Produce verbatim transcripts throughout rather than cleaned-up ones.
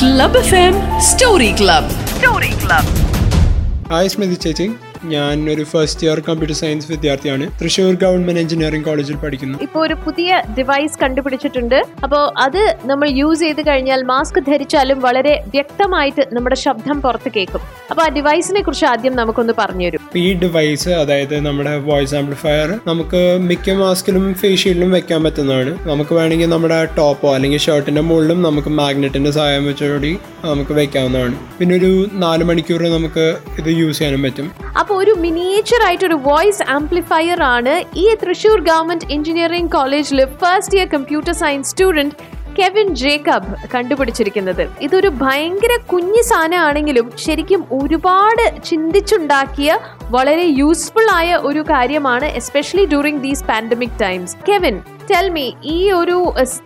Club F M story club story club. Hi Smriti ചേച്ചി, ഞാൻ ഒരു ഫസ്റ്റ് ഇയർ കമ്പ്യൂട്ടർ സയൻസ് വിദ്യാർത്ഥിയാണ്. തൃശ്ശൂർ ഗവൺമെന്റ് എഞ്ചിനീയറിംഗ് കോളേജിൽ പഠിക്കുന്നു. ഇപ്പോൾ ഒരു പുതിയ ഡിവൈസ് കണ്ടുപിടിച്ചിട്ടുണ്ട്. അപ്പോൾ അത് നമ്മൾ യൂസ് ചെയ്ത് കഴിഞ്ഞാൽ മാസ്ക് ധരിച്ചാലും വളരെ വ്യക്തമായിട്ട് നമ്മുടെ ശബ്ദം പുറത്ത് കേൾക്കും. അപ്പോൾ ആ ഡിവൈസിനെ കുറിച്ച് ആദ്യം നമുക്കൊന്ന് പറഞ്ഞുതരും. ഈ ഡിവൈസ്, അതായത് നമ്മുടെ വോയിസ് ആംപ്ലിഫയർ, നമുക്ക് മിക്ക മാസ്കിലും ഫേസ് ഷീൽഡിലും വെക്കാൻ പറ്റുന്നതാണ്. നമുക്ക് വേണമെങ്കിൽ നമ്മുടെ ടോപ്പോ അല്ലെങ്കിൽ ഷർട്ടിന്റെ മുകളിലും നമുക്ക് മാഗ്നറ്റിന്റെ സഹായം വെച്ചുകൂടി നമുക്ക് വെക്കാവുന്നതാണ്. പിന്നെ ഒരു നാല് മണിക്കൂർ നമുക്ക് ഇത് യൂസ് ചെയ്യാനും പറ്റും. അപ്പോൾ ഒരു മിനിയേച്ചർ ആയിട്ടൊരു വോയിസ് ആംപ്ലിഫയർ ആണ് ഈ തൃശ്ശൂർ ഗവൺമെന്റ് എഞ്ചിനീയറിംഗ് കോളേജിൽ first year computer science student Kevin Jacob കണ്ടുപിടിച്ചിരിക്കുന്നത്. ഇതൊരു ഭയങ്കര കുഞ്ഞു സാധനമാണെങ്കിലും ശരിക്കും ഒരുപാട് ചിന്തിച്ചുണ്ടാക്കിയ വളരെ യൂസ്ഫുൾ ആയ ഒരു കാര്യമാണ്, especially during these pandemic times. Kevin, tell me, ഈ ഒരു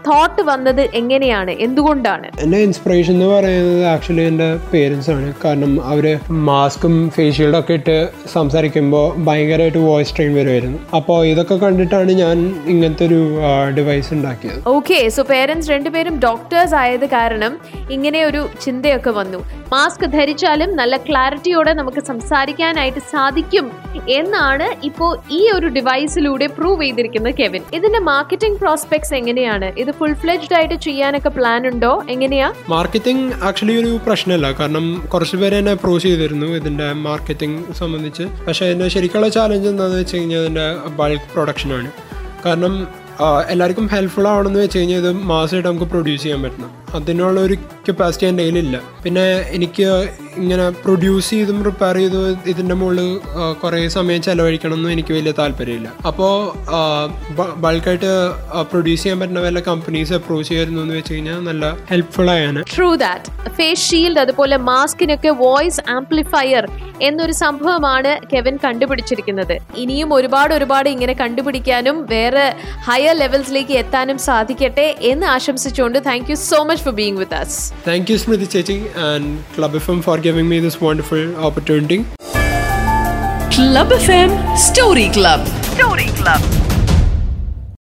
തോട്ട് വന്നത് എങ്ങനെയാണ്, എന്തുകൊണ്ടാണ്? എൻ്റെ ഇൻസ്പിറേഷൻ എന്ന് പറയുന്നത് ആക്ച്വലി എൻ്റെ പേരൻസ് ആണ്. കാരണം അവർ മാസ്കും ഫേസ് ഷീൽഡൊക്കെ ഇട്ട് സംസാരിക്കുമ്പോൾ ഭയങ്കരമായിട്ട് വോയിസ് സ്ട്രെയിൻ വരുമായിരുന്നു. അപ്പോൾ ഇതൊക്കെ കണ്ടിട്ടാണ് ഞാൻ ഇങ്ങനത്തെ ഒരു ഡിവൈസ് ഉണ്ടാക്കിയത്. ഓക്കെ, സോ പേരൻസ് രണ്ടുപേരും ഡോക്ടേഴ്സ് ആയത് കാരണം ഇങ്ങനെ ഒരു ചിന്തയൊക്കെ വന്നു. മാസ്ക് ധരിച്ചാലും നല്ല ക്ലാരിറ്റിയോടെ നമുക്ക് സംസാരിക്കാനായിട്ട് സാധിക്കും എന്നാണ് ഇപ്പോൾ ഈ ഒരു ഡിവൈസിലൂടെ പ്രൂവ് ചെയ്തിരിക്കുന്നത് കെവിൻ. ഇതിന്റെ മാർക്കറ്റിംഗ് പ്രോസ്പെക്ട്സ് എങ്ങനെയാണ്? ഇത് ഫുൾ ഫ്ലെഡ്ജ്ഡ് ആയിട്ട് ചെയ്യാനൊക്കെ പ്ലാൻ ഉണ്ടോ? എങ്ങനെയാ മാർക്കറ്റിംഗ്? ആക്ച്വലി ഒരു പ്രശ്നമല്ല, കാരണം കുറച്ച് പേര് എന്നെ അപ്രോച്ച് ചെയ്തിരുന്നു ഇതിന്റെ മാർക്കറ്റിംഗ് സംബന്ധിച്ച്. പക്ഷേ അതിന്റെ ശരിക്കുള്ള ചാലഞ്ച് എന്താണെന്ന് വെച്ച് കഴിഞ്ഞാൽ ഇതിന്റെ ബൾക്ക് പ്രൊഡക്ഷനാണ്. കാരണം എല്ലാവർക്കും ഹെൽപ്ഫുൾ ആവണമെന്ന് വെച്ച് കഴിഞ്ഞാൽ ഇത് മാസമായിട്ട് നമുക്ക് പ്രൊഡ്യൂസ് ചെയ്യാൻ പറ്റണം. അതിനുള്ള ഒരു കപ്പാസിറ്റി എൻ്റെ കയ്യിലില്ല. പിന്നെ എനിക്ക് ഇങ്ങനെ പ്രൊഡ്യൂസ് ചെയ്തും പ്രിപ്പയർ ചെയ്തും ഇതിൻ്റെ മുകളിൽ കുറേ സമയം ചിലവഴിക്കണമെന്നും എനിക്ക് വലിയ താല്പര്യമില്ല. അപ്പോൾ ബൾക്കായിട്ട് പ്രൊഡ്യൂസ് ചെയ്യാൻ പറ്റുന്ന വല്ല കമ്പനീസ് അപ്രോച്ച് ചെയ്യായിരുന്നു എന്ന് വെച്ച് കഴിഞ്ഞാൽ നല്ല ഹെൽപ്ഫുൾ ആയാണ്. True that. ഫേസ് ഷീൽഡ്, അതുപോലെ മാസ്കിനൊക്കെ വോയിസ് ആംപ്ലിഫയർ എന്നൊരു സംഭവമാണ് കെവിൻ കണ്ടുപിടിച്ചിരിക്കുന്നത്. ഇനിയും ഒരുപാട് ഒരുപാട് ഇങ്ങനെ കണ്ടുപിടിക്കാനും വേറെ ഹയർ ലെവൽസിലേക്ക് എത്താനും സാധിക്കട്ടെ എന്ന് ആശംസിച്ചുകൊണ്ട് thank you so much for being with us. Thank you Smriti Chetty and Club F M for giving me this wonderful opportunity. Club F M Story Club. Story Club.